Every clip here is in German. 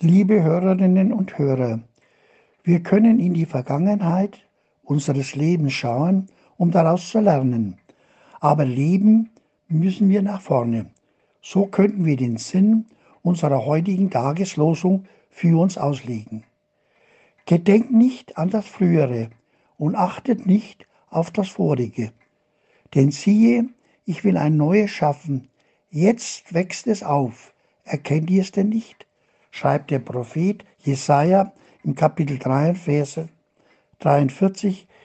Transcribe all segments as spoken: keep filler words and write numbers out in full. Liebe Hörerinnen und Hörer, wir können in die Vergangenheit unseres Lebens schauen, um daraus zu lernen. Aber leben müssen wir nach vorne. So könnten wir den Sinn unserer heutigen Tageslosung für uns auslegen. Gedenkt nicht an das Frühere und achtet nicht auf das Vorige. Denn siehe, ich will ein Neues schaffen. Jetzt wächst es auf. Erkennt ihr es denn nicht? Schreibt der Prophet Jesaja im Kapitel dreiundvierzig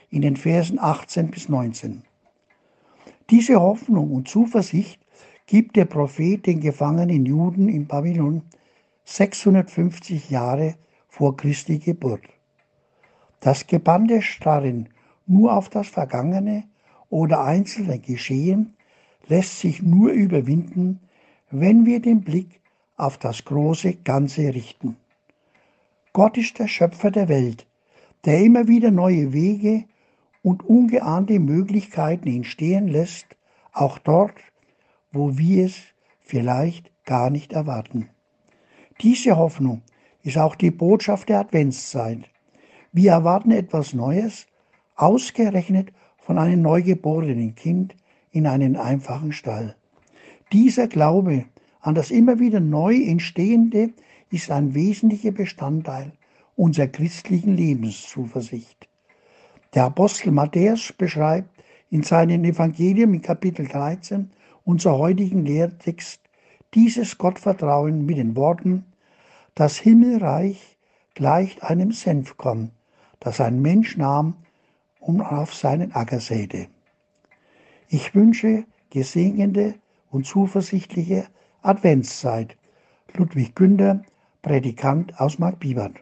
in den Versen achtzehn bis neunzehn. Diese Hoffnung und Zuversicht gibt der Prophet den gefangenen Juden in Babylon sechshundertfünfzig Jahre vor Christi Geburt. Das gebannte Starren nur auf das Vergangene oder einzelne Geschehen lässt sich nur überwinden, wenn wir den Blick auf das große Ganze richten. Gott ist der Schöpfer der Welt, der immer wieder neue Wege und ungeahnte Möglichkeiten entstehen lässt, auch dort, wo wir es vielleicht gar nicht erwarten. Diese Hoffnung ist auch die Botschaft der Adventszeit. Wir erwarten etwas Neues, ausgerechnet von einem neugeborenen Kind in einen einfachen Stall. Dieser Glaube an das immer wieder neu Entstehende ist ein wesentlicher Bestandteil unserer christlichen Lebenszuversicht. Der Apostel Matthäus beschreibt in seinem Evangelium in Kapitel dreizehn unser heutigen Lehrtext dieses Gottvertrauen mit den Worten: Das Himmelreich gleicht einem Senfkorn, das ein Mensch nahm und auf seinen Acker säte. Ich wünsche gesegnete und zuversichtliche Adventszeit. Ludwig Günther, Predikant aus Markt Biberach.